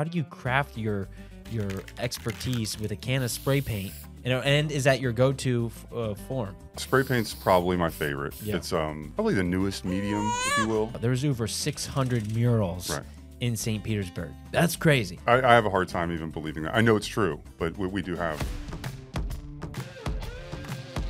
how do you craft your expertise with a can of spray paint? You know, and is that your go-to form? Spray paint's probably my favorite. Yeah. It's probably the newest medium, if you will. There's over 600 murals in St. Petersburg. That's crazy. I have a hard time even believing that. I know it's true, but we do have.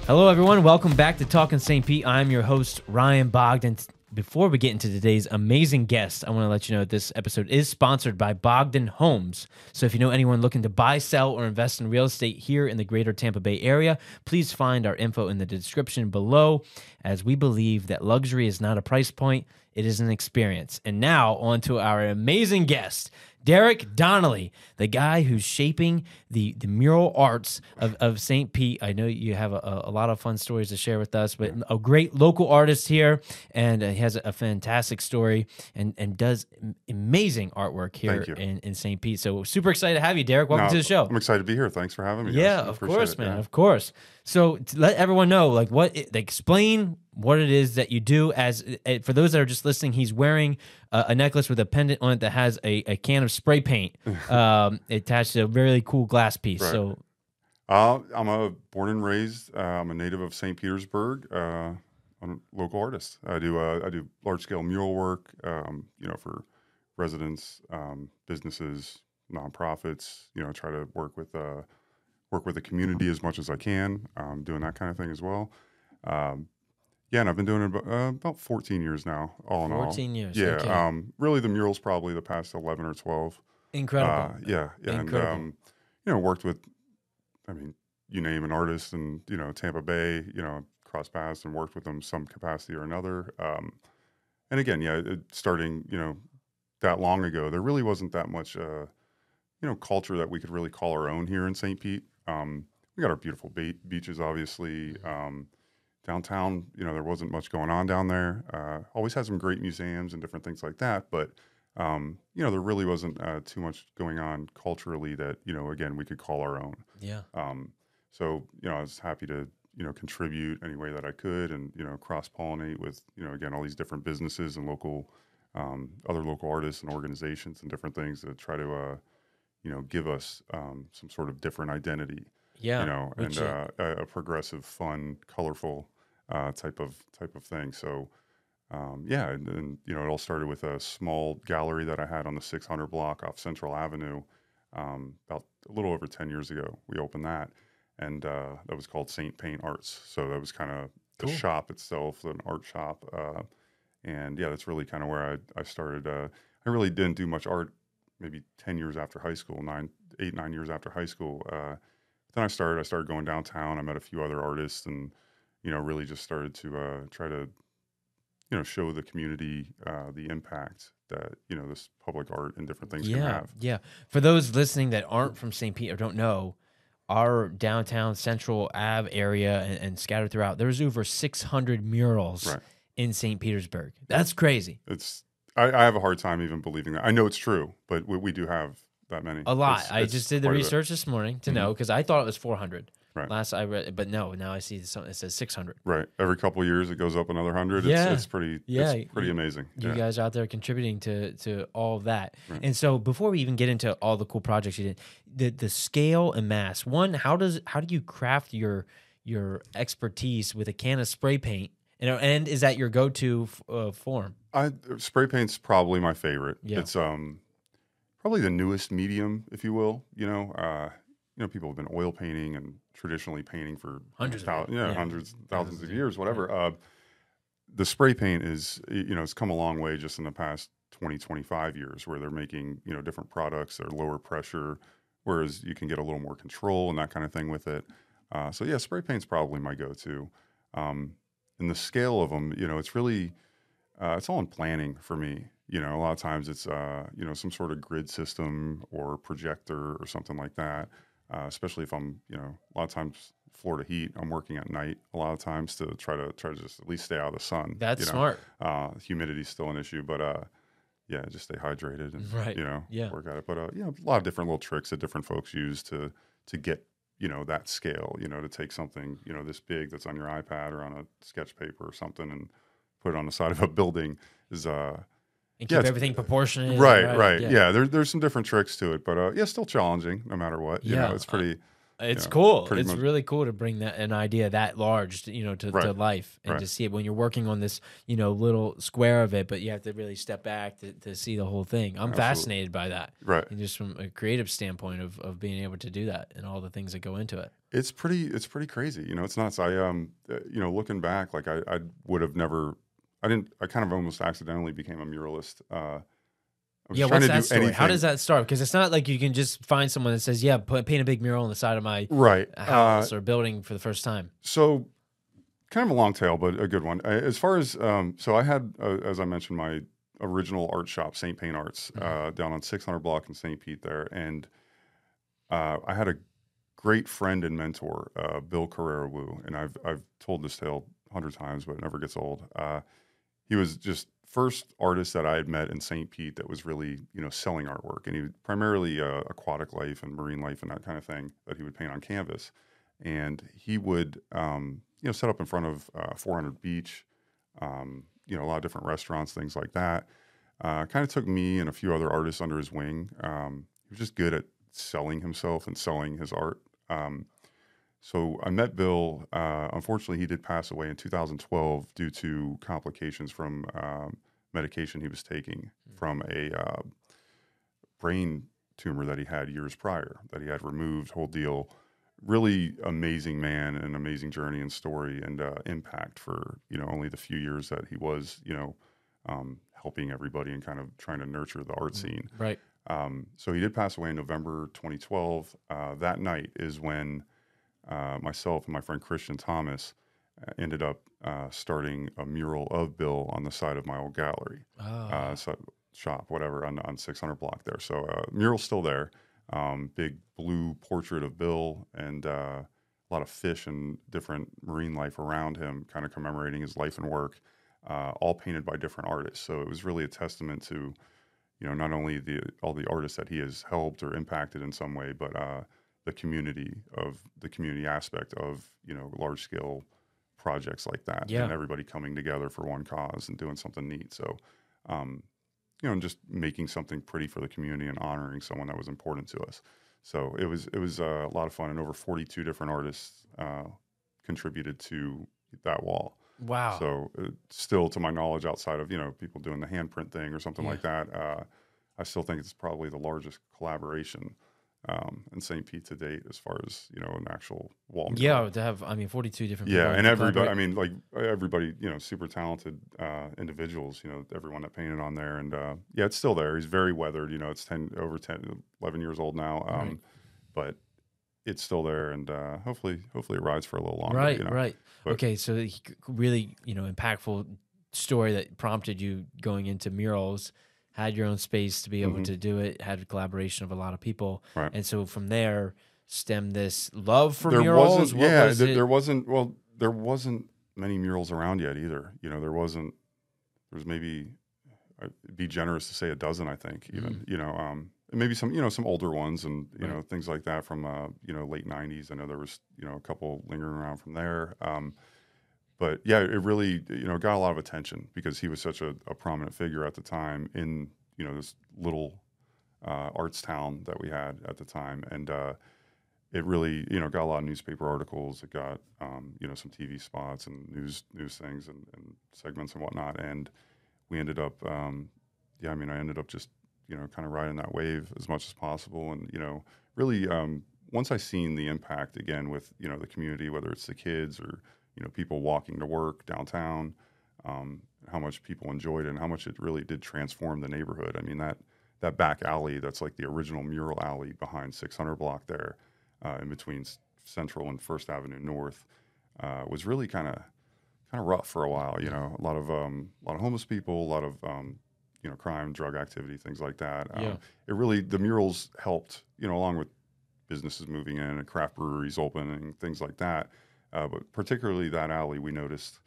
Hello, everyone. Welcome back to Talkin' St. Pete. I'm your host, Ryan Bogden. Before we get into today's amazing guest, I want to let you know that this episode is sponsored by Bogden Homes. So if you know anyone looking to buy, sell, or invest in real estate here in the greater Tampa Bay area, please find our info in the description below, as we believe that luxury is not a price point, it is an experience. And now, on to our amazing guest, Derek Donnelly, the guy who's shaping the mural arts of St. Pete. I know you have a lot of fun stories to share with us, but a great local artist here, and he has a fantastic story and does amazing artwork here in St. Pete. So super excited to have you, Derek. Welcome to the show. I'm excited to be here. Thanks for having me. Yeah, of course, man. Yeah. Of course. So to let everyone know, like, explain what it is that you do. As for those that are just listening, he's wearing a necklace with a pendant on it that has a can of spray paint attached to a really cool glass piece. Right. So, I'm born and raised. I'm a native of St. Petersburg. I'm a local artist. I do large scale mural work. You know, for residents, businesses, nonprofits. You know, I try to work with the community as much as I can. Doing that kind of thing as well. Yeah, and I've been doing it about 14 years now, all in all. 14 years, yeah. Okay. Really, the murals probably the past 11 or 12. Incredible. Yeah. Incredible. And, you know, worked with, I mean, you name an artist in, you know, Tampa Bay, you know, crossed paths and worked with them some capacity or another. And again, yeah, starting, you know, that long ago, there really wasn't that much, you know, culture that we could really call our own here in St. Pete. We got our beautiful beaches, obviously. Downtown, you know, there wasn't much going on down there. Always had some great museums and different things like that, but you know, there really wasn't too much going on culturally that, you know, again, we could call our own. Yeah. So, you know, I was happy to, you know, contribute any way that I could, and, you know, cross-pollinate with, you know, again, all these different businesses and local, other local artists and organizations and different things that try to, you know, give us some sort of different identity. Yeah, you know, and a progressive, fun, colorful type of thing. So, yeah, and you know, it all started with a small gallery that I had on the 600 block off Central Avenue about a little over 10 years ago. We opened that, and that was called Saint Paint Arts. So that was kind of the shop itself, an art shop, and yeah, that's really kind of where I started. I really didn't do much art, maybe 10 years after high school, 9 years after high school. Then I started going downtown. I met a few other artists, and, you know, really just started to try to, you know, show the community the impact that, you know, this public art and different things can have. Yeah. For those listening that aren't from St. Pete or don't know, our downtown Central Ave area and scattered throughout, there's over 600 murals in St. Petersburg. That's crazy. It's I have a hard time even believing that. I know it's true, but we do have that many. A lot. I just did the research this morning to know, because I thought it was 400. Right. Last I read, but no, now I see something that says 600. Right. Every couple of years it goes up another 100. Yeah. It's pretty, it's pretty amazing. You guys out there contributing to all of that. Right. And so before we even get into all the cool projects you did, the scale and mass. One, how do you craft your expertise with a can of spray paint? You know, and is that your go-to form? Spray paint's probably my favorite. Yeah. It's probably the newest medium, if you will. You know, people have been oil painting and traditionally painting for hundreds, thousands of years, whatever. Yeah. The spray paint is, you know, it's come a long way just in the past 20, 25 years, where they're making, you know, different products that are lower pressure, whereas you can get a little more control and that kind of thing with it. So yeah, spray paint's probably my go-to. And the scale of them, you know, it's really, it's all in planning for me. You know, a lot of times it's, you know, some sort of grid system or projector or something like that, especially if I'm, you know, a lot of times Florida heat, I'm working at night a lot of times to try to just at least stay out of the sun. That's smart. Humidity's still an issue, but yeah, just stay hydrated and, you know, work at it. But, you know, a lot of different little tricks that different folks use to get, you know, that scale, you know, to take something, you know, this big that's on your iPad or on a sketch paper or something and put it on the side of a building is and keep everything proportionate. Right. Yeah, there's some different tricks to it, but yeah, still challenging no matter what. You know, it's pretty. It's cool. It's really cool to bring that an idea that large, you know, to life and to see it when you're working on this, you know, little square of it, but you have to really step back to see the whole thing. I'm fascinated by that. Right. And just from a creative standpoint of being able to do that and all the things that go into it. It's pretty crazy. You know, it's nuts. I, you know, looking back, like I would have never, I kind of almost accidentally became a muralist, yeah, what's that story? Anything. How does that start? Because it's not like you can just find someone that says, yeah, paint a big mural on the side of my house or building for the first time. So kind of a long tale, but a good one. As far as, so I had, as I mentioned, my original art shop, Saint Paint Arts, down on 600 block in St. Pete there. And I had a great friend and mentor, Bill Carrera Wu. And I've told this tale 100 times, but it never gets old. He was just first artist that I had met in St. Pete that was really, you know, selling artwork. And he was primarily aquatic life and marine life and that kind of thing that he would paint on canvas. And he would, you know, set up in front of 400 Beach, you know, a lot of different restaurants, things like that. Kind of took me and a few other artists under his wing. He was just good at selling himself and selling his art. So I met Bill. Unfortunately, he did pass away in 2012 due to complications from medication he was taking from a brain tumor that he had years prior, that he had removed, whole deal. Really amazing man, and amazing journey and story and impact for, you know, only the few years that he was, you know, helping everybody and kind of trying to nurture the art scene. Right. So he did pass away in November 2012. That night is when myself and my friend Christian Thomas ended up starting a mural of Bill on the side of my old gallery, so shop, whatever, on 600 block there. So mural's still there, big blue portrait of Bill and a lot of fish and different marine life around him, kind of commemorating his life and work, all painted by different artists. So it was really a testament to, you know, not only all the artists that he has helped or impacted in some way, but the community of the community aspect of, you know, large scale projects like that and everybody coming together for one cause and doing something neat. So, you know, and just making something pretty for the community and honoring someone that was important to us. So it was a lot of fun, and over 42 different artists contributed to that wall. Wow. So still, to my knowledge, outside of, you know, people doing the handprint thing or something like that, I still think it's probably the largest collaboration in St. Pete to date, as far as, you know, an actual wall. Yeah, to have, I mean, 42 different people. Yeah, and everybody, I mean, like everybody, you know, super talented individuals, you know, everyone that painted on there. And yeah, it's still there. He's very weathered, you know, it's 11 years old now, but it's still there. And hopefully it rides for a little longer. Right, you know? Right. But, okay, so really, you know, impactful story that prompted you going into murals. Had your own space to be able to do it, had a collaboration of a lot of people. Right. And so from there, stemmed this love for murals? There wasn't many murals around yet either. You know, there was maybe, I'd be generous to say 12, I think, even, you know, maybe some, you know, some older ones and, you know, things like that from, you know, late 90s. I know there was, you know, a couple lingering around from there. But yeah, it really, you know, got a lot of attention because he was such a prominent figure at the time in, you know, this little arts town that we had at the time. And it really, you know, got a lot of newspaper articles. It got, you know, some TV spots and news things and segments and whatnot. And we ended up, I ended up just, you know, kind of riding that wave as much as possible. And, you know, really, once I seen the impact again with, you know, the community, whether it's the kids or, you know, people walking to work downtown, how much people enjoyed it and how much it really did transform the neighborhood. I mean, that back alley that's like the original mural alley behind 600 block there, in between Central and First Avenue North, was really kind of rough for a while. You know, a lot of homeless people, a lot of you know, crime, drug activity, things like that. It really, the murals helped, you know, along with businesses moving in and craft breweries opening, things like that. But particularly that alley, we noticed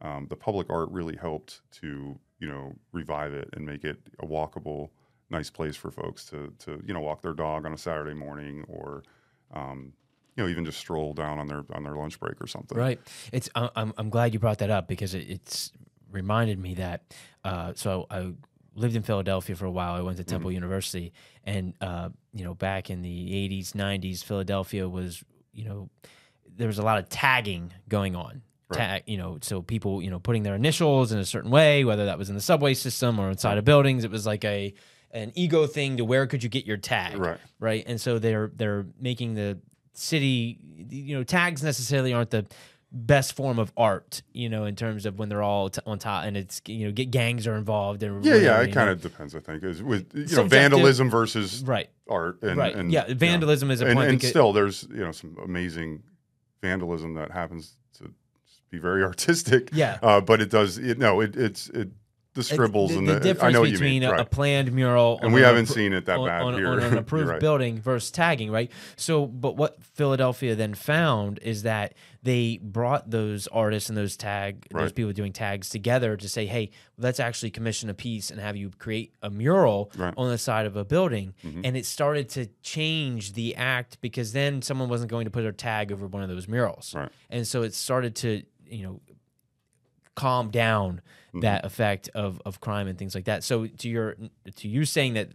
the public art really helped to, you know, revive it and make it a walkable, nice place for folks to you know, walk their dog on a Saturday morning or, you know, even just stroll down on their lunch break or something. Right. It's I'm glad you brought that up because it's reminded me that so I lived in Philadelphia for a while. I went to Temple University, and you know, back in the 80s, 90s, Philadelphia was, you know, there was a lot of tagging going on. Right. You know, so people, you know, putting their initials in a certain way, whether that was in the subway system or inside of buildings. It was like an ego thing to where could you get your tag, right? And so they're making the city, you know, tags necessarily aren't the best form of art, you know, in terms of when they're all on top, and it's, you know, gangs are involved. And it kind of depends, I think, is with, you know, vandalism versus art. And yeah, vandalism is a point. And still, there's, you know, some amazing vandalism that happens to be very artistic. Yeah. But it does, the scribbles and the difference I know between what you mean, a planned mural and we haven't seen it that bad on, here on an approved building versus tagging, so but what Philadelphia then found is that they brought those artists and those those people doing tags together to say, hey, let's actually commission a piece and have you create a mural on the side of a building. And it started to change the act, because then someone wasn't going to put their tag over one of those murals, and so it started to, you know, calm down that effect of crime and things like that. So to you saying that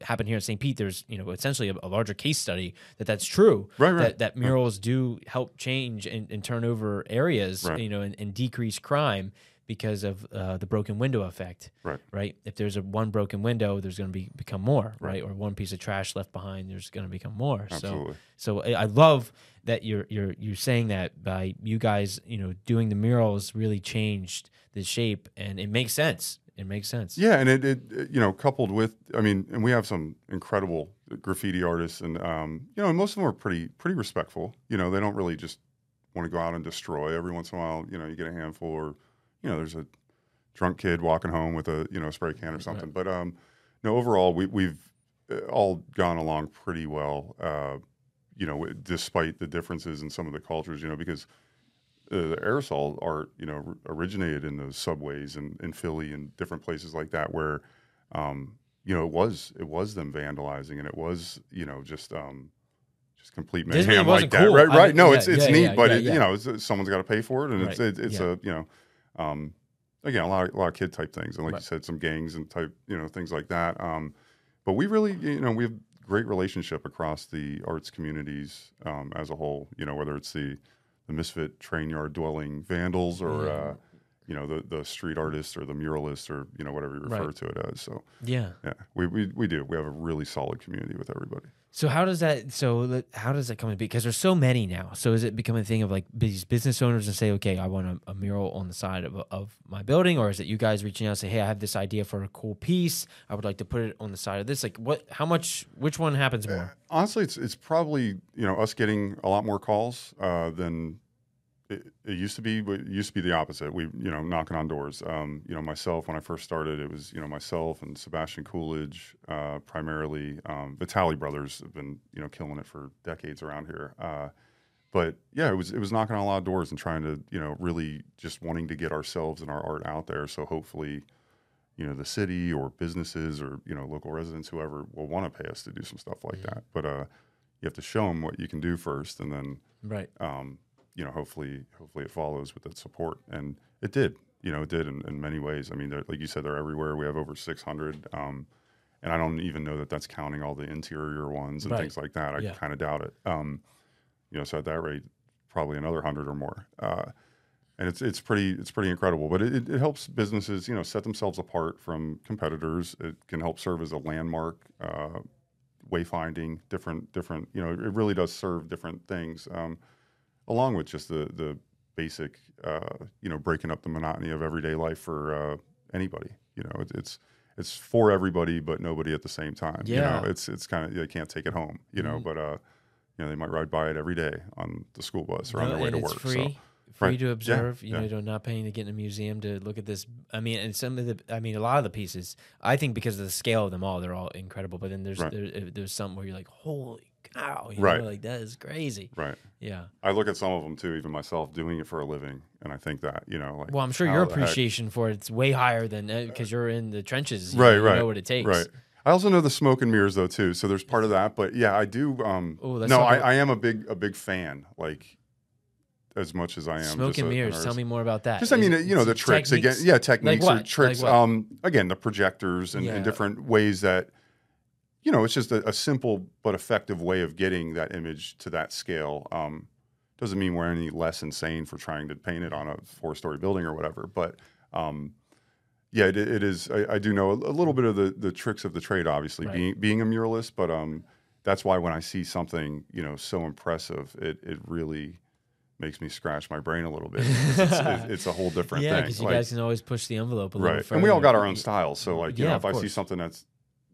happened here in St. Pete, there's, you know, essentially a larger case study that's true. That murals do help change and turn over areas, you know, and decrease crime because of the broken window effect. Right. If there's one broken window, there's going to become more. Right. Or one piece of trash left behind, there's going to become more. Absolutely. So I love that you're saying that by you guys, you know, doing the murals really changed the shape, and it makes sense. Yeah, and it you know, coupled with, I mean, and we have some incredible graffiti artists, and you know, and most of them are pretty respectful. You know, they don't really just want to go out and destroy. Every once in a while, you know, you get a handful, or you know, there's a drunk kid walking home with a, you know, spray can or something. But no, overall, we've all gone along pretty well. You know, despite the differences in some of the cultures, you know, because the aerosol art, you know, originated in those subways and in Philly and different places like that, where, you know, it was them vandalizing, and it was, you know, just complete mayhem like that, cool. Right? I mean, no, yeah, it's neat, but it, you know, someone's got to pay for it, and it's a you know, again, a lot of kid type things, and like you said, some gangs and type, you know, things like that. But we really, you know, we have great relationship across the arts communities as a whole, you know, whether it's the misfit train yard dwelling vandals, or you know, the street artists or the muralists, or you know, whatever you refer to it as. So yeah, we do. We have a really solid community with everybody. So how does that come to be? Because there's so many now. So is it becoming a thing of like these business owners and say, okay, I want a mural on the side of my building, or is it you guys reaching out and say, hey, I have this idea for a cool piece, I would like to put it on the side of this? Like which one happens more? Honestly, it's probably, you know, us getting a lot more calls than it used to be. It used to be the opposite. We, you know, knocking on doors. You know, myself, when I first started, it was, you know, myself and Sebastian Coolidge primarily. The Tally Brothers have been, you know, killing it for decades around here. But yeah, it was knocking on a lot of doors and trying to, you know, really just wanting to get ourselves and our art out there. So hopefully, you know, the city or businesses or, you know, local residents, whoever, will want to pay us to do some stuff like that. But you have to show them what you can do first, and then you know, hopefully it follows with that support, and it did. You know, it did in many ways. I mean, like you said, they're everywhere. We have over 600, and I don't even know that that's counting all the interior ones and things like that. I kind of doubt it. You know, so at that rate, probably another 100 or more, and it's pretty incredible. But it helps businesses, you know, set themselves apart from competitors. It can help serve as a landmark, wayfinding, different. You know, it really does serve different things. Along with just the basic, you know, breaking up the monotony of everyday life for anybody. You know, it's for everybody, but nobody at the same time. Yeah. You know, it's kind of, they can't take it home, you know, but, you know, they might ride by it every day on the school bus or on their way to work. Free to observe, you know, not paying to get in a museum to look at this. I mean, and a lot of the pieces, I think because of the scale of them all, they're all incredible. But then there's some where you're like, holy cow, you know, like that is crazy. Right. Yeah. I look at some of them too, even myself doing it for a living, and I think that, you know, like, well, I'm sure your appreciation for it's way higher than because you're in the trenches. You know what it takes. Right. I also know the smoke and mirrors though too, so there's part of that. But yeah, I do. I am a big fan. Like. as much as I am. Smoke and mirrors. Tell me more about that. Just, I mean, you know, the tricks again. Yeah, techniques or tricks. Again, the projectors and different ways that, you know, it's just a simple but effective way of getting that image to that scale. Doesn't mean we're any less insane for trying to paint it on a 4-story building or whatever. But yeah, it is. I do know a little bit of the tricks of the trade, obviously, right, being a muralist. But that's why when I see something, you know, so impressive, it really makes me scratch my brain a little bit. It's a whole different thing. Yeah, because you guys can always push the envelope a little further. And we all got our own styles. So, like, you know, if I see something that's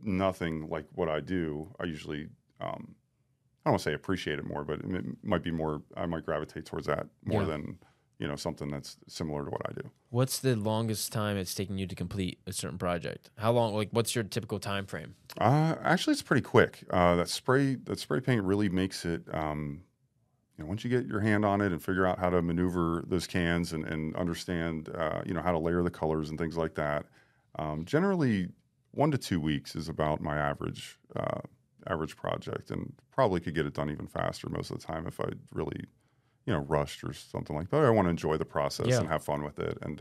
nothing like what I do, I usually I don't want to say appreciate it more, but it might be more. I might gravitate towards that more than, you know, something that's similar to what I do. What's the longest time it's taking you to complete a certain project? How long? Like, what's your typical time frame? Actually, it's pretty quick. That spray paint really makes it. You know, once you get your hand on it and figure out how to maneuver those cans and understand, you know, how to layer the colors and things like that. Generally, 1 to 2 weeks is about my average project, and probably could get it done even faster most of the time if I really, you know, rushed or something like that. I want to enjoy the process and have fun with it, and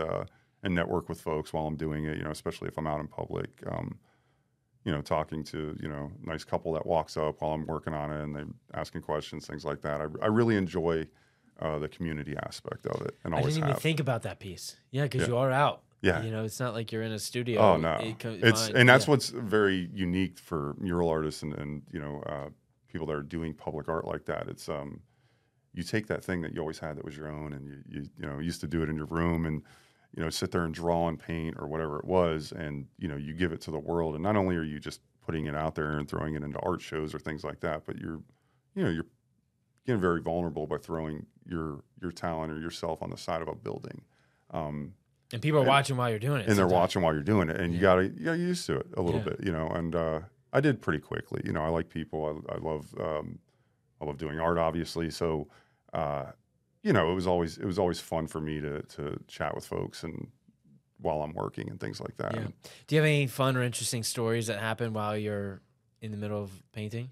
network with folks while I'm doing it. You know, especially if I'm out in public, you know, talking to, you know, nice couple that walks up while I'm working on it and they're asking questions, things like that. I really enjoy the community aspect of it, and always have. I didn't even think about that piece. Yeah, because you are out. Yeah, you know, it's not like you're in a studio. Oh no, and that's what's very unique for mural artists and you know, people that are doing public art like that. It's you take that thing that you always had that was your own, and you know, used to do it in your room, and you know, sit there and draw and paint or whatever it was, and you know, you give it to the world, and not only are you just putting it out there and throwing it into art shows or things like that, but you're getting very vulnerable by throwing your talent or yourself on the side of a building, and people are watching while you're doing it, and sometimes they're watching while you're doing it, and you got used to it a little bit, you know, and I did pretty quickly. You know, I like people, I love doing art, obviously, so. You know, it was always fun for me to chat with folks and while I'm working and things like that. Yeah. Do you have any fun or interesting stories that happen while you're in the middle of painting?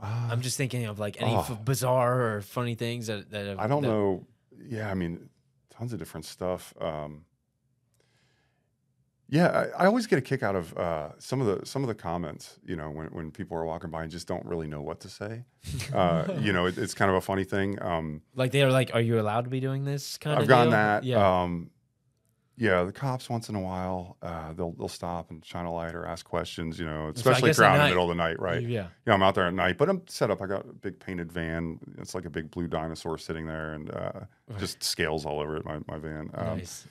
I'm just thinking of like any bizarre or funny things that I don't know. Yeah, I mean, tons of different stuff. Yeah, I always get a kick out of some of the comments, you know, when people are walking by and just don't really know what to say. You know, it's kind of a funny thing. Like they are like, "Are you allowed to be doing this?" Kind of. I've gotten that. Yeah. Yeah, the cops once in a while they'll stop and shine a light or ask questions. You know, especially if you're out in the middle of the night, right? Yeah. You know, I'm out there at night, but I'm set up. I got a big painted van. It's like a big blue dinosaur sitting there, and just scales all over it. My van. Nice.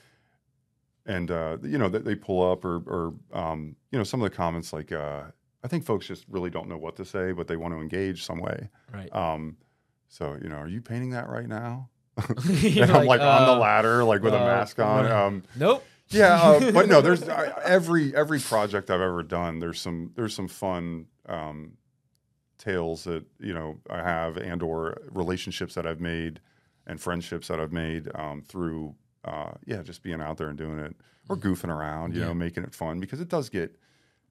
And, you know, they pull up or you know, some of the comments like, I think folks just really don't know what to say, but they want to engage some way. Right. So, you know, are you painting that right now? And I'm like on the ladder, like with a mask on. Nope. Yeah. But no, there's every project I've ever done. There's some fun tales that, you know, I have and or relationships that I've made and friendships that I've made through just being out there and doing it or goofing around, you know, making it fun, because it does get,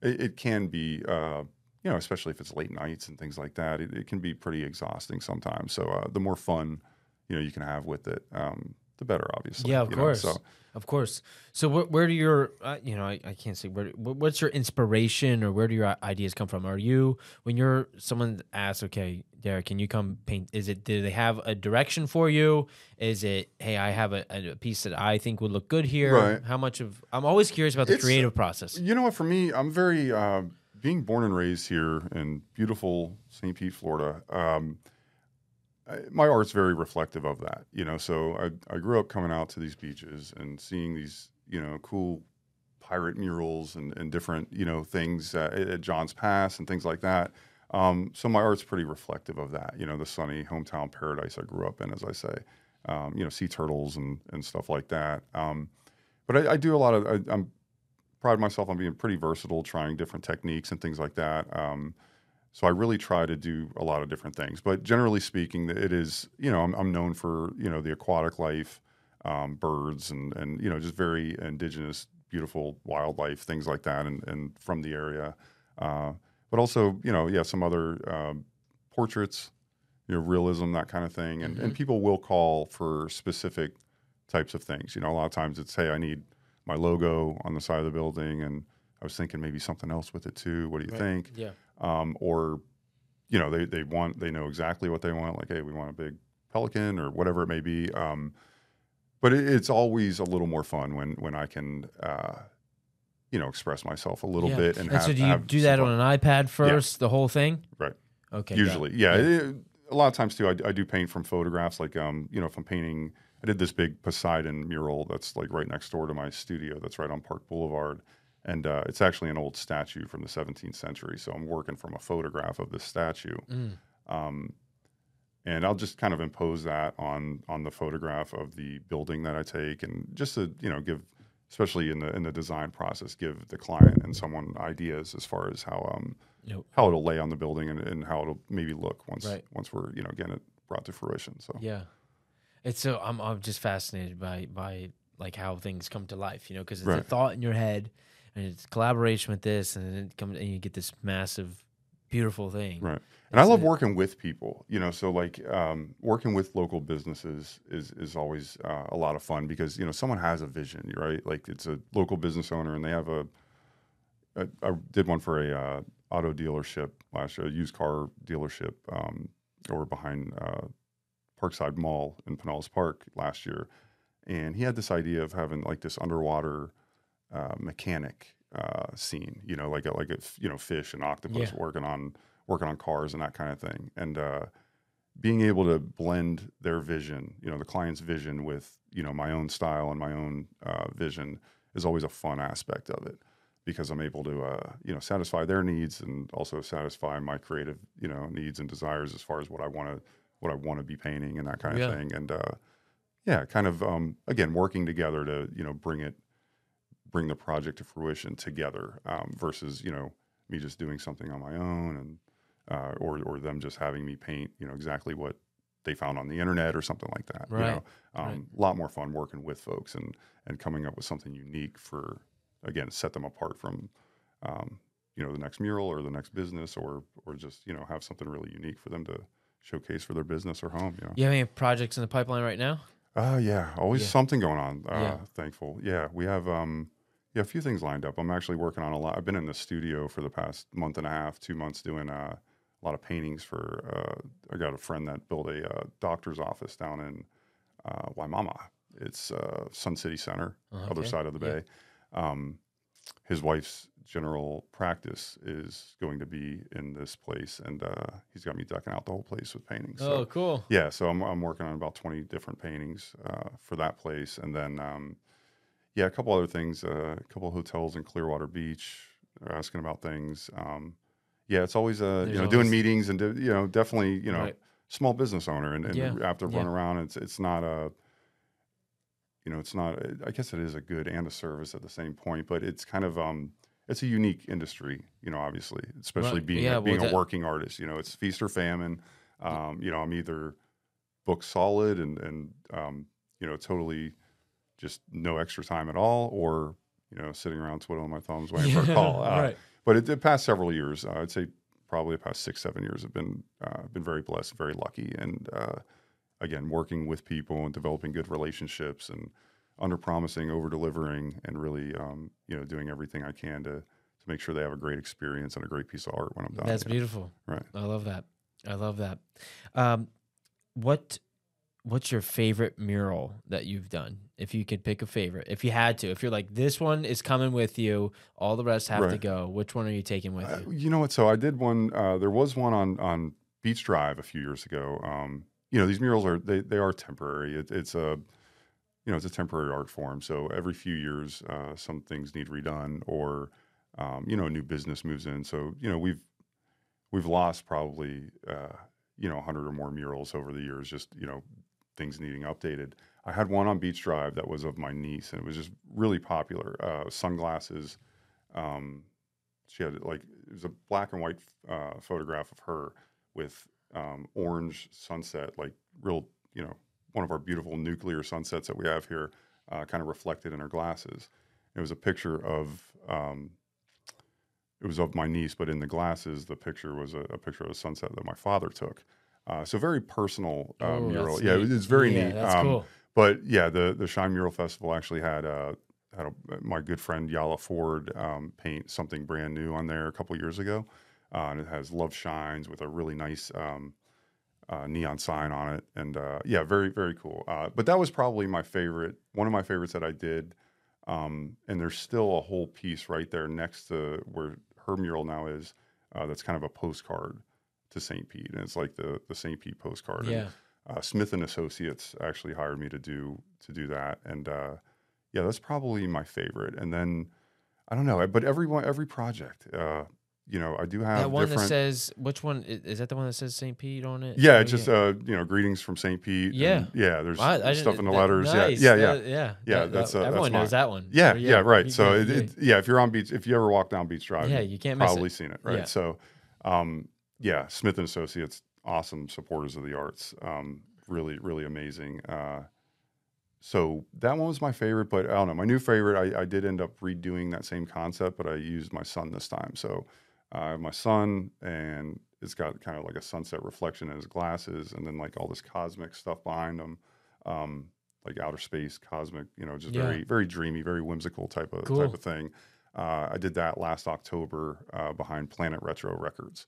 it can be, you know, especially if it's late nights and things like that, it can be pretty exhausting sometimes. So the more fun, you know, you can have with it, the better, obviously. Yeah, of course. So where do your, you know, I can't say, what's your inspiration or where do your ideas come from? Are you, when you're, someone asks, okay, Derek, can you come paint? Is it, do they have a direction for you? Is it, hey, I have a piece that I think would look good here? Right. How much of, I'm always curious about the creative process. You know what, for me, I'm very, being born and raised here in beautiful St. Pete, Florida, my art's very reflective of that, you know, so I grew up coming out to these beaches and seeing these, you know, cool pirate murals and different, you know, things at John's Pass and things like that. So my art's pretty reflective of that, you know, the sunny hometown paradise I grew up in, as I say, you know, sea turtles and stuff like that. But I do a lot of, I'm proud of myself on being pretty versatile, trying different techniques and things like that. So I really try to do a lot of different things, but generally speaking, it is, you know, I'm known for, you know, the aquatic life, birds and, you know, just very indigenous, beautiful wildlife, things like that. And from the area, but also, you know, yeah, some other, portraits, you know, realism, that kind of thing. And, and people will call for specific types of things. You know, a lot of times it's, hey, I need my logo on the side of the building, and I was thinking maybe something else with it too. What do you think? Yeah. Or, you know, they know exactly what they want. Like, hey, we want a big pelican or whatever it may be. But it's always a little more fun when I can, you know, express myself a little bit. And so do you do that on an iPad first, the whole thing? Right. Okay. Usually. Yeah. A lot of times too, I do paint from photographs. Like, you know, if I'm painting, I did this big Poseidon mural that's like right next door to my studio. That's right on Park Boulevard. And it's actually an old statue from the 17th century. So I'm working from a photograph of this statue. And I'll just kind of impose that on the photograph of the building that I take, and just to, you know, give, especially in the design process, give the client and someone ideas as far as how it'll lay on the building and how it'll maybe look once we're, you know, getting it brought to fruition. So yeah, it's so I'm just fascinated by like how things come to life, you know, because it's a thought in your head and it's collaboration with this, and then it comes and you get this massive, beautiful thing. Right. And I love working with people, you know, so like working with local businesses is always a lot of fun, because, you know, someone has a vision, right? Like, it's a local business owner and they have I did one for a auto dealership last year, a used car dealership over behind Parkside Mall in Pinellas Park last year. And he had this idea of having like this underwater mechanic scene, you know, like a you know, fish and octopus working on cars and that kind of thing, and being able to blend their vision, you know, the client's vision with, you know, my own style and my own vision is always a fun aspect of it, because I'm able to you know, satisfy their needs and also satisfy my creative, you know, needs and desires as far as what I want to be painting and that kind of thing, and kind of again working together to, you know, bring the project to fruition together, versus, you know, me just doing something on my own, and or them just having me paint, you know, exactly what they found on the internet or something like that. Right. You know, a lot more fun working with folks and coming up with something unique for, again, set them apart from, you know, the next mural or the next business, or just, you know, have something really unique for them to showcase for their business or home. You know, you have any projects in the pipeline right now? Always something going on. Thankful. Yeah, we have. Yeah, a few things lined up. I'm actually working on a lot. I've been in the studio for the past month and a half, 2 months, doing a lot of paintings for, I got a friend that built a doctor's office down in Waimama. It's Sun City Center, other side of the bay. His wife's general practice is going to be in this place, and he's got me decking out the whole place with paintings. Oh, so, cool. Yeah, so I'm working on about 20 different paintings for that place, and then... a couple other things, a couple of hotels in Clearwater Beach are asking about things. It's always, you know, always doing meetings and, you know, definitely, you know, small business owner and have to run around. It's not a, you know, it's not, I guess it is a good and a service at the same point, but it's kind of, it's a unique industry, you know, obviously, especially being a working artist, you know, it's feast or famine. You know, I'm either booked solid and you know, totally, just no extra time at all, or, you know, sitting around twiddling my thumbs waiting for a call. But the past several years, I'd say probably the past 6-7 years have been very blessed, very lucky. And again, working with people and developing good relationships and under-promising, over-delivering, and really, you know, doing everything I can to make sure they have a great experience and a great piece of art when I'm done. That's beautiful. Know? Right. I love that. What's your favorite mural that you've done? If you could pick a favorite, if you had to, if you're like, this one is coming with you, all the rest have to go, which one are you taking with you? You know what? So I did one, there was one on Beach Drive a few years ago. You know, these murals are temporary. It's a temporary art form. So every few years, some things need redone, or, you know, a new business moves in. So, you know, we've lost probably, you know, 100 or more murals over the years, just, you know, things needing updated. I had one on Beach Drive that was of my niece, and it was just really popular. Sunglasses. She had, like, it was a black and white photograph of her with orange sunset, like real, you know, one of our beautiful nuclear sunsets that we have here, kind of reflected in her glasses. It was a picture of, it was of my niece, but in the glasses, the picture was a picture of a sunset that my father took. So very personal mural. That's neat. It's very neat. That's cool. But yeah, the Shine Mural Festival actually had my good friend Yaya Ford paint something brand new on there a couple years ago, and it has Love Shines with a really nice neon sign on it, and yeah, very, very cool. But that was probably my favorite, one of my favorites that I did. And there's still a whole piece right there next to where her mural now is, that's kind of a postcard to St. Pete, and it's like the St. Pete postcard. Yeah. And, Smith and Associates actually hired me to do that, and yeah, that's probably my favorite. And then I don't know, but every project. You know, I do have that one that says, which one is that? The one that says St. Pete on it? Yeah, it's just you know, greetings from St. Pete. Yeah, and, yeah. There's stuff in the letters. Nice. Yeah. Everyone knows that one. Yeah, yeah, right. So if you're on Beach, if you ever walk down Beach Drive, yeah, you can't probably miss it. Seen it, right? Yeah. So, yeah, Smith and Associates, awesome supporters of the arts. Really, really amazing. So that one was my favorite, but I don't know. My new favorite, I did end up redoing that same concept, but I used my son this time. So. My son, and it's got kind of like a sunset reflection in his glasses, and then like all this cosmic stuff behind him, like outer space, cosmic, you know, just very, very dreamy, very whimsical type of thing. I did that last October behind Planet Retro Records.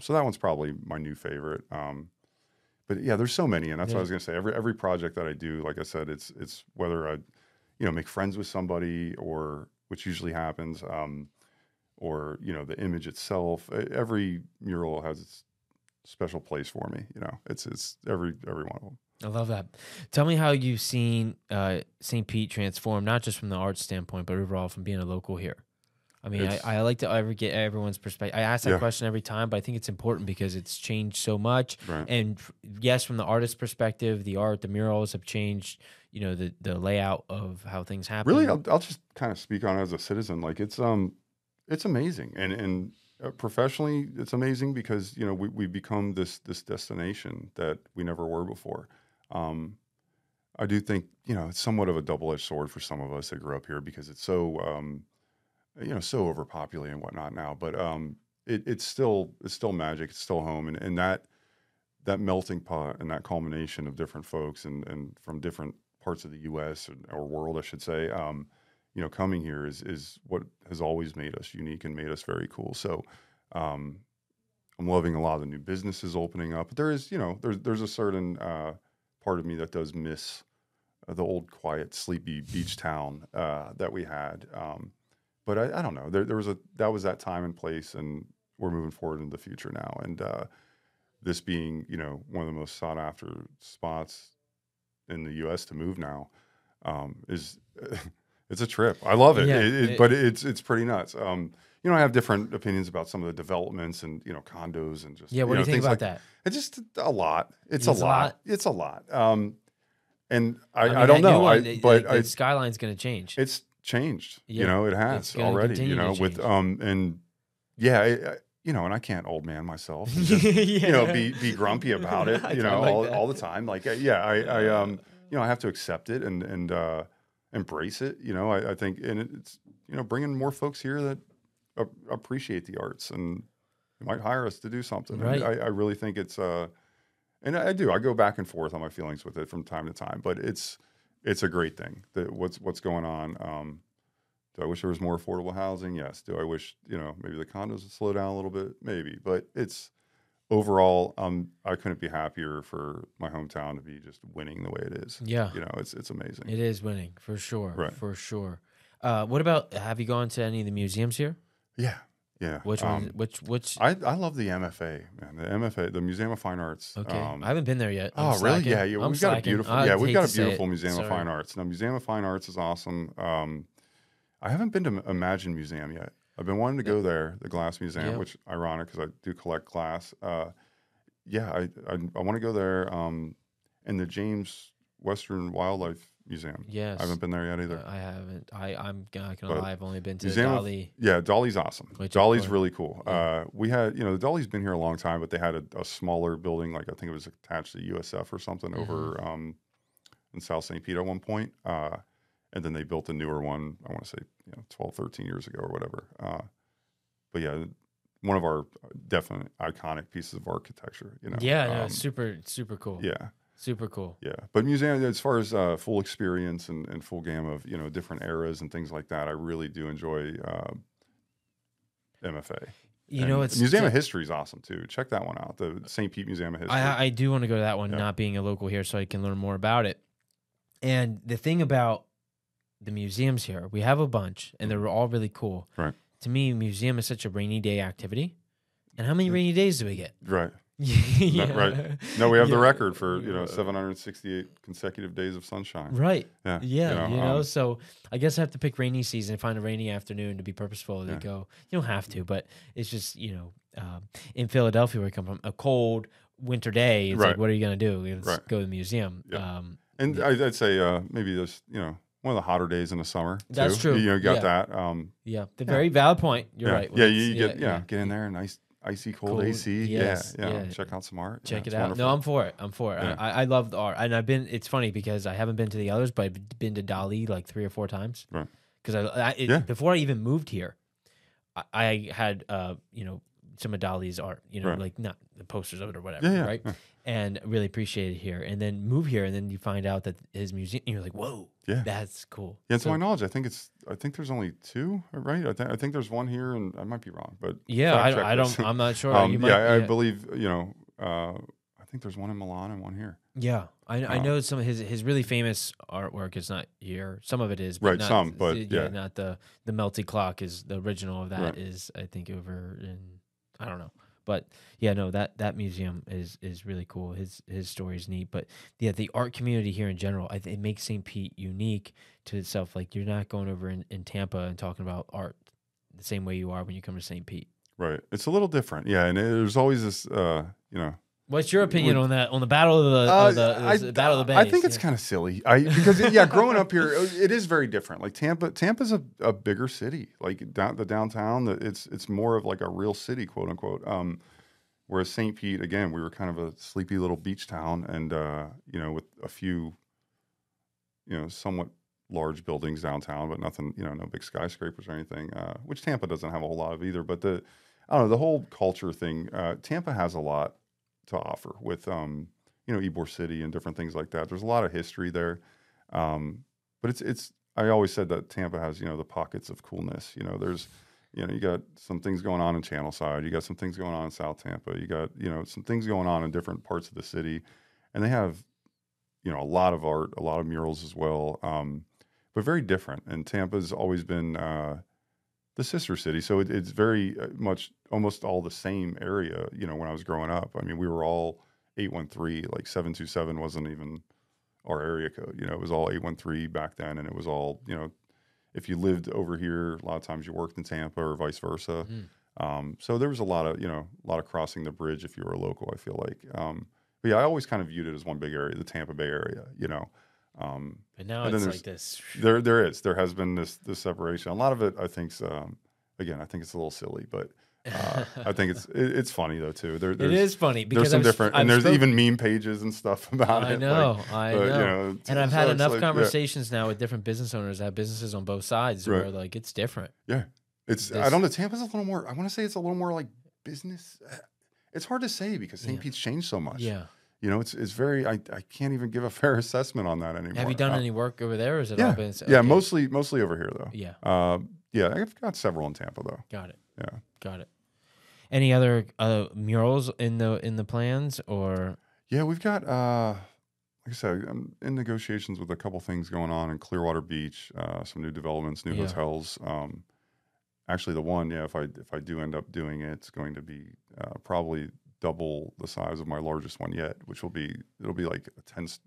So that one's probably my new favorite. But yeah, there's so many, and that's what I was gonna say. Every project that I do, like I said, it's whether I, you know, make friends with somebody, or which usually happens. Or, you know, the image itself. Every mural has its special place for me. You know, it's every one of them. I love that. Tell me how you've seen St. Pete transform, not just from the art standpoint, but overall from being a local here. I mean, I like to get everyone's perspective. I ask that question every time, but I think it's important because it's changed so much. Right. And yes, from the artist's perspective, the art, the murals have changed, you know, the layout of how things happen. Really, I'll just kind of speak on it as a citizen. Like, it's amazing, and professionally, it's amazing because, you know, we've become this destination that we never were before. I do think, you know, it's somewhat of a double-edged sword for some of us that grew up here because it's so, you know, so overpopulated and whatnot now. But it's still magic. It's still home, and that melting pot and that culmination of different folks and from different parts of the U.S. or world, I should say. You know, coming here is what has always made us unique and made us very cool. So I'm loving a lot of the new businesses opening up. But there is, you know, there's a certain part of me that does miss the old, quiet, sleepy beach town that we had. But I don't know. There was that time and place, and we're moving forward into the future now. And this being, you know, one of the most sought after spots in the U.S. to move now is. It's a trip. I love it, but it's pretty nuts. You know, I have different opinions about some of the developments and, you know, condos and just What do you think about that? It's just a lot. It's a lot. And I don't know. The skyline's going to change. It's changed. Yeah. You know, it has already. You know, with and yeah, you know, and I can't old man myself. And just, you know, be grumpy about it. You know, all the time. Like I you know, I have to accept it and embrace it, you know. I think, and it's, you know, bringing more folks here that appreciate the arts and might hire us to do something. Right. I really think it's, and I do. I go back and forth on my feelings with it from time to time, but it's a great thing. That what's going on. Do I wish there was more affordable housing? Yes. Do I wish, you know, maybe the condos would slow down a little bit? Maybe, but it's overall, I couldn't be happier for my hometown to be just winning the way it is. Yeah, you know, it's amazing. It is winning for sure, right. For sure. What about? Have you gone to any of the museums here? Yeah, yeah. Which one? Which? I love the MFA, man. The MFA, the Museum of Fine Arts. Okay, I haven't been there yet. I'm really? Yeah, yeah. We've got a beautiful Museum of Fine Arts. Now, Museum of Fine Arts is awesome. I haven't been to Imagine Museum yet. I've been wanting to go there, the glass museum, which ironic because I do collect glass. I want to go there. And the James Western Wildlife Museum. Yes, I haven't been there yet either. I haven't. I'm not gonna lie. I've only been to the Dolly. Yeah, Dolly's awesome. Dolly's really cool. Yeah. We had, you know, the Dolly's been here a long time, but they had a smaller building, like I think it was attached to USF or something, over in South St. Pete at one point. And then they built a newer one, I want to say, you know, 12, 13 years ago or whatever. But yeah, one of our definitely iconic pieces of architecture, you know. Yeah, no, super cool. Yeah. Super cool. Yeah. But museum, as far as full experience and full game of, you know, different eras and things like that, I really do enjoy MFA. You know, it's Museum of History is awesome too. Check that one out. The St. Pete Museum of History. I do want to go to that one, not being a local here, so I can learn more about it. And the thing about the museums here, we have a bunch and they're all really cool. Right. To me, museum is such a rainy day activity. And how many rainy days do we get? Right. Yeah. No, right. No, we have the record for, you know, 768 consecutive days of sunshine. Right. Yeah. Yeah. You know, so I guess I have to pick rainy season and find a rainy afternoon to be purposeful to go. You don't have to, but it's just, you know, in Philadelphia where I come from, a cold winter day, it's like, what are you going to do? Let's go to the museum. Yeah. And I'd say maybe there's, you know, one of the hotter days in the summer. Too. That's true. You know, you got that. The very valid point. You're right. Yeah. You get in there, nice. Icy cold AC. Yes. Yeah. Check out some art. Check it out. Wonderful. No, I'm for it. Yeah. I love the art. And I've been, it's funny because I haven't been to the others, but I've been to Dali like 3 or 4 times. Right. Because before I even moved here, I had, you know, some of Dali's art, you know, like not the posters of it or whatever. Yeah, yeah. Right. Yeah. And really appreciate it here. And then move here and then you find out that his museum, and you're like, whoa, that's cool. Yeah, to my knowledge, I think there's only 2, right? I think there's one here and I might be wrong, but I'm not sure. I believe, you know, I think there's one in Milan and one here. Yeah. I know some of his really famous artwork is not here. Some of it is, but not the Melty Clock is the original of that is I think over in, I don't know. But yeah, no, that museum is really cool. His story is neat. But yeah, the art community here in general, it makes St. Pete unique to itself. Like you're not going over in Tampa and talking about art the same way you are when you come to St. Pete. Right. It's a little different. Yeah, and there's always this, you know. What's your opinion on that? On the battle of the Battle of the Bays? I think it's kind of silly. Because growing up here, it is very different. Like Tampa's a bigger city. Like the downtown, it's more of like a real city, quote unquote. Whereas St. Pete, again, we were kind of a sleepy little beach town, and you know, with a few, you know, somewhat large buildings downtown, but nothing, you know, no big skyscrapers or anything. Which Tampa doesn't have a whole lot of either. But I don't know, the whole culture thing. Tampa has a lot to offer with, you know, Ybor City and different things like that. There's a lot of history there. But I always said that Tampa has, you know, the pockets of coolness. You know, there's, you know, you got some things going on in Channelside. You got some things going on in South Tampa. You got, you know, some things going on in different parts of the city. And they have, you know, a lot of art, a lot of murals as well, but very different. And Tampa's always been the sister city. So it's very much almost all the same area, you know, when I was growing up. I mean, we were all 813, like 727 wasn't even our area code. You know, it was all 813 back then. And it was all, you know, if you lived over here, a lot of times you worked in Tampa or vice versa. Mm. So there was a lot of crossing the bridge if you were a local, I feel like. But yeah, I always kind of viewed it as one big area, the Tampa Bay area, you know. And now it's like this. There has been this separation. A lot of it, I think, again, I think it's a little silly, but I think it's funny though too. It is funny because there's some different, and there's even meme pages and stuff about it. I know. You know, and I've had enough conversations now with different business owners that have businesses on both sides where like it's different. Yeah, I don't know. Tampa's a little more. I want to say it's a little more like business. It's hard to say because St. Pete's changed so much. Yeah. You know, it's very. I can't even give a fair assessment on that anymore. Have you done any work over there? Or is it all been? Yeah, okay. mostly over here though. Yeah. Yeah, I've got several in Tampa though. Got it. Yeah. Got it. Any other murals in the plans or? Yeah, we've got. Like I said, I'm in negotiations with a couple things going on in Clearwater Beach. Some new developments, new hotels. Actually, the one, if I do end up doing it, it's going to be probably double the size of my largest one yet, which it'll be like a 10-2,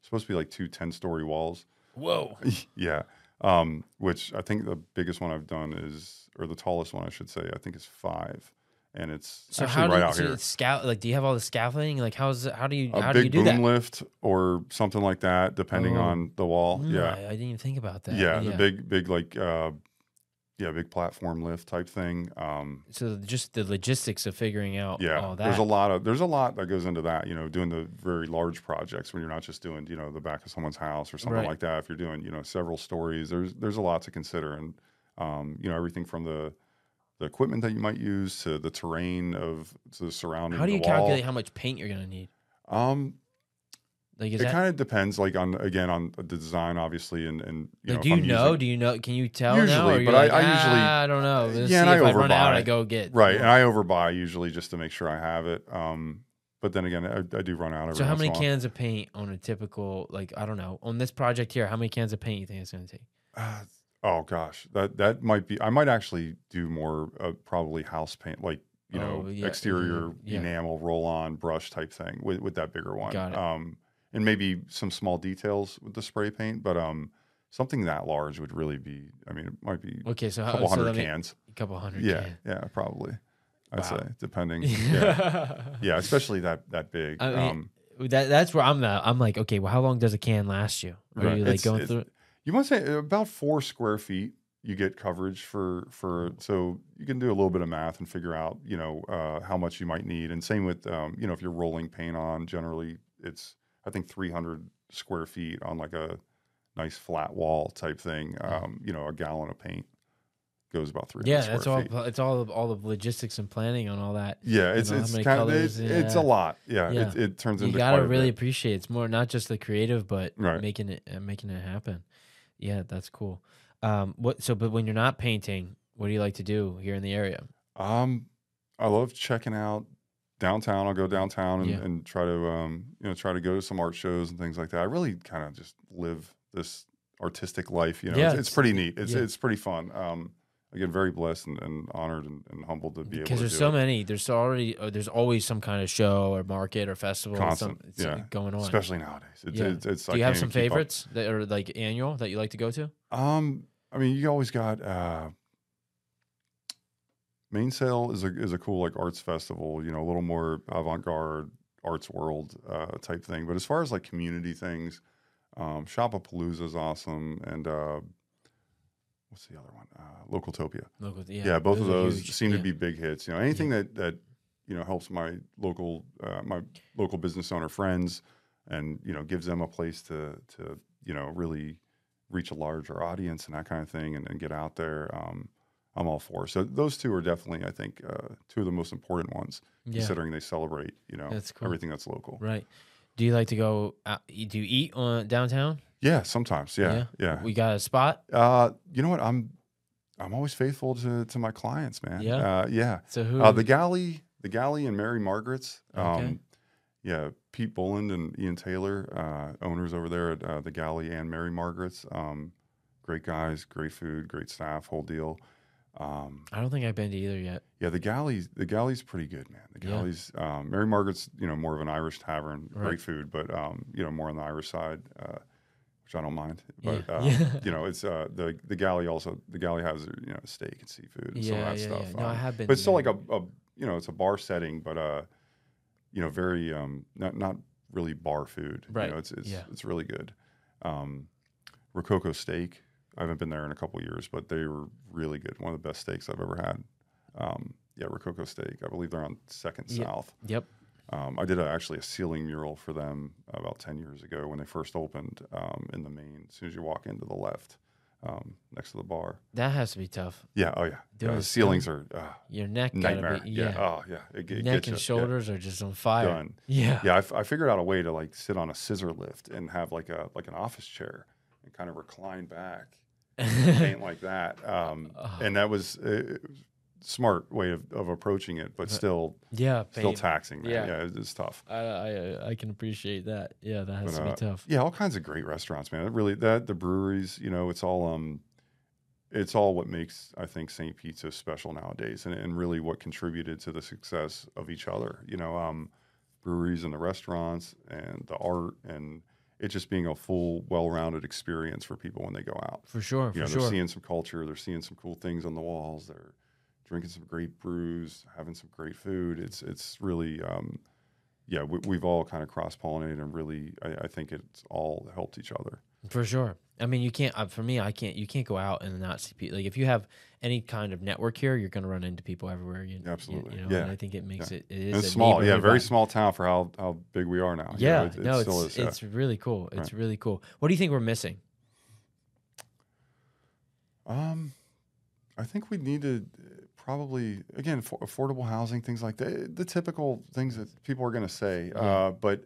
supposed to be like 2 10-story walls. Whoa. Yeah. Which I think the biggest one I've done or the tallest one I should say, I think is 5. And it's here. Do you have all the scaffolding? Like how do you do that? A big boom lift or something like that, depending on the wall. Yeah. I didn't even think about that. Yeah. The big like, big platform lift type thing. So just the logistics of figuring out all that. There's a lot that goes into that, you know, doing the very large projects when you're not just doing, you know, the back of someone's house or something like that. If you're doing, you know, several stories, there's a lot to consider. And, you know, everything from the the equipment that you might use to the terrain of the surrounding. How do you calculate how much paint you're going to need? Like, it kind of depends, like, on the design, obviously, and you know, do you know? Can you tell? Usually, but like, I don't know. Yeah, and I run out, I go get and I overbuy usually just to make sure I have it. But then again, I do run out every. So how many cans of paint on a typical, like, I don't know, on this project here? How many cans of paint you think it's going to take? Oh gosh, that might be. I might actually do more probably house paint, like exterior enamel, roll on, brush type thing with that bigger one. Got it. And maybe some small details with the spray paint, but something that large would really be, I mean, it might be okay, so a couple hundred cans. A couple hundred cans. Yeah, probably. Wow. I'd say, depending. Yeah, especially that big. I mean, that's where I'm like, okay, well, how long does a can last you? Are you like going through? You must say about 4 square feet you get coverage for, so you can do a little bit of math and figure out, you know, how much you might need. And same with, you know, if you're rolling paint on, generally it's, I think 300 square feet on like a nice flat wall type thing. You know, a gallon of paint goes about 300. Yeah, that's all. It's all of logistics and planning on all that. Yeah, it's kind of it's a lot. Yeah, yeah. It turns into. You gotta really appreciate. It's more not just the creative, but making it happen. Yeah, that's cool. But when you're not painting, what do you like to do here in the area? I love checking out. Downtown, I'll go downtown and try to try to go to some art shows and things like that. I really kind of just live this artistic life, you know. Yeah, it's pretty neat. It's pretty fun. Again, very blessed and honored and humbled to be able to do it. Because there's so many. There's always some kind of show or market or festival going on. Especially nowadays. Do you have some favorites that are like annual that you like to go to? I mean, you always got. Mainsail is a cool like arts festival, you know, a little more avant-garde arts world type thing. But as far as like community things, Shopapalooza is awesome, and what's the other one? Localtopia. Both of those seem to be big hits. You know, anything that you know helps my local business owner friends, and you know gives them a place to you know really reach a larger audience and that kind of thing, and get out there. I'm all for. So those two are definitely, I think, two of the most important ones, considering they celebrate, you know, everything that's local. Right. Do you like to go out, do you eat on downtown? Yeah, sometimes. Yeah. We got a spot? You know what? I'm always faithful to my clients, man. Yeah. So who? The Galley and Mary Margaret's. Okay. Yeah, Pete Boland and Ian Taylor, owners over there at the Galley and Mary Margaret's. Great guys, great food, great staff, whole deal. I don't think I've been to either yet. Yeah, the Galley's pretty good, man. The Galley's Mary Margaret's, you know, more of an Irish tavern, great food, but you know, more on the Irish side, which I don't mind. But you know, it's the Galley also. The Galley has, you know, steak and seafood and some of that stuff. No, I have been, but it's still like a you know, it's a bar setting, but you know, very not really bar food. Right. You know, it's really good. Rococo Steak. I haven't been there in a couple of years, but they were really good. One of the best steaks I've ever had. Rococo Steak. I believe they're on 2nd South. Yep. I did actually a ceiling mural for them about 10 years ago when they first opened in the main. As soon as you walk into the left, next to the bar. That has to be tough. Yeah. Oh, yeah. The ceilings are your neck. Nightmare. Oh, yeah. It neck and shoulders are just on fire. Done. Yeah. Yeah. I figured out a way to like sit on a scissor lift and have like an office chair and kind of recline back. Paint like that, and that was a smart way of approaching it, but still taxing. Man. Yeah, it's tough. I can appreciate that. Yeah, that has to be tough. Yeah, all kinds of great restaurants, man. It really the breweries, you know, it's all what makes, I think, St. Pete so special nowadays, and really what contributed to the success of each other. You know, breweries and the restaurants and the art and. It's just being a full, well-rounded experience for people when they go out. For sure, you know, they're seeing some culture. They're seeing some cool things on the walls. They're drinking some great brews, having some great food. It's really, we've all kind of cross-pollinated, and really, I think it's all helped each other. For sure. I mean, you can't. For me, you can't go out and not see people. Like, if you have any kind of network here, you're going to run into people everywhere. Absolutely. You know, yeah. And I think it makes it. It is and it's small. Yeah, very small town for how big we are now. Yeah. You know, it's really cool. It's really cool. What do you think we're missing? I think we need to probably, again, for affordable housing, things like that, the typical things that people are going to say. Yeah. But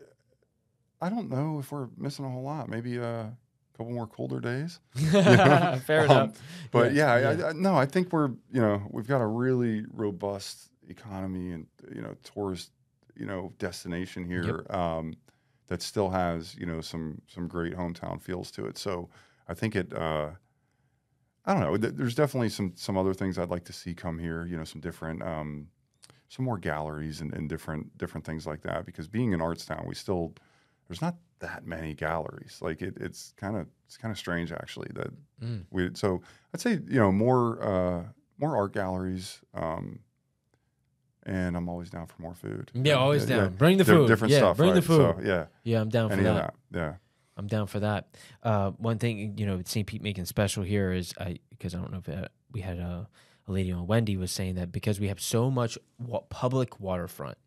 I don't know if we're missing a whole lot. Maybe a couple more colder days. You know? Fair enough. But yeah. No, I think we're, you know, we've got a really robust economy and, you know, tourist, you know, destination here. Yep. That still has, you know, some great hometown feels to it. So I think it, I don't know. There's definitely some other things I'd like to see come here. You know, some different, some more galleries and different things like that. Because being an arts town, we still there's not that many galleries. Like it's kind of strange actually that we. So I'd say, you know, more art galleries. And I'm always down for more food. Yeah, always down. Yeah. Bring the food. Different stuff. Bring the food. So, yeah. Yeah, I'm down for that. Yeah. I'm down for that. One thing, you know, St. Pete making special here is, because I don't know if we had a lady on Wendy was saying that because we have so much public waterfront,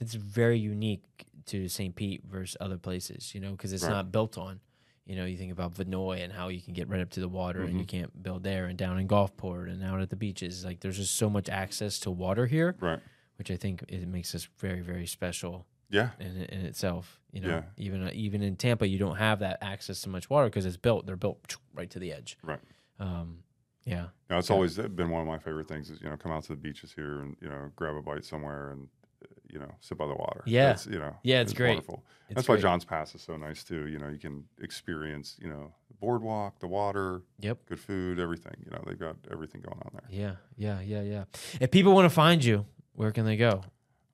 it's very unique to St. Pete versus other places, you know, because it's not built on. You know, you think about Vinoy and how you can get right up to the water and you can't build there, and down in Gulfport and out at the beaches. Like, there's just so much access to water here, right? Which I think it makes us very, very special. Yeah, in itself, you know, even in Tampa, you don't have that access to much water because it's built. They're built right to the edge. Right. Yeah. No, it's always been one of my favorite things is, you know, come out to the beaches here and, you know, grab a bite somewhere and, you know, sit by the water. Yeah. That's, you know. Yeah, it's great. Wonderful. That's why John's Pass is so nice too. You know, you can experience, you know, the boardwalk, the water. Yep. Good food, everything. You know, they've got everything going on there. Yeah. Yeah. Yeah. Yeah. If people want to find you, where can they go?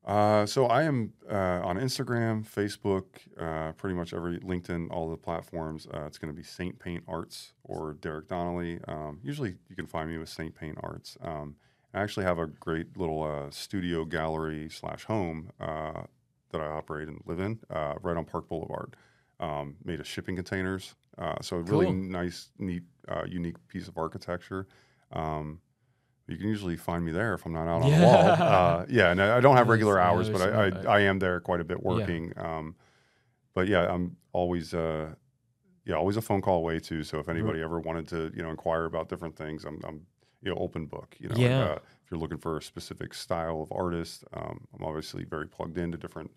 So I am on Instagram, Facebook, pretty much every LinkedIn, all the platforms. It's going to be Saint Paint Arts or Derek Donnelly. Usually you can find me with Saint Paint Arts. I actually have a great little studio gallery / home that I operate and live in right on Park Boulevard, made of shipping containers. So a really nice, neat, unique piece of architecture. You can usually find me there if I'm not out on the wall. And I don't have regular hours, but I am there quite a bit working. Yeah. But yeah, I'm always always a phone call away too. So if anybody ever wanted to, you know, inquire about different things, I'm you know, open book, you know, and, if you're looking for a specific style of artist, I'm obviously very plugged into different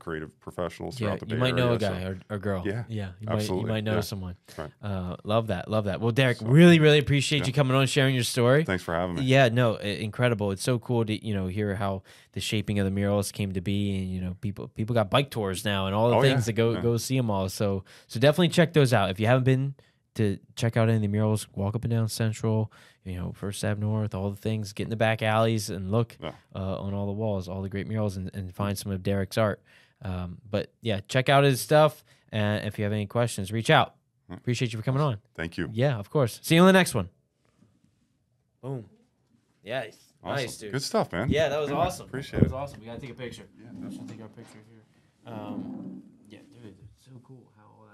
creative professionals throughout the Bay Area. You might know a guy or girl. Yeah. Yeah. You might know someone. Right. Love that. Love that. Well, Derek, really appreciate you coming on, sharing your story. Thanks for having me. Yeah, no, incredible. It's so cool to, you know, hear how the shaping of the murals came to be, and, you know, people got bike tours now and all the things that go see them all. So definitely check those out. If you haven't been to check out any of the murals, walk up and down Central, you know, First Ave North, all the things, get in the back alleys and look on all the walls, all the great murals, and find some of Derek's art. But yeah, check out his stuff. And if you have any questions, reach out. Appreciate you for coming on. Thank you. Yeah, of course. See you in the next one. Boom. Yeah. Awesome. Nice, dude. Good stuff, man. Yeah, that was awesome. Appreciate it. That was awesome. We got to take a picture. Yeah, we should take our picture here. Yeah, dude, it's so cool how all that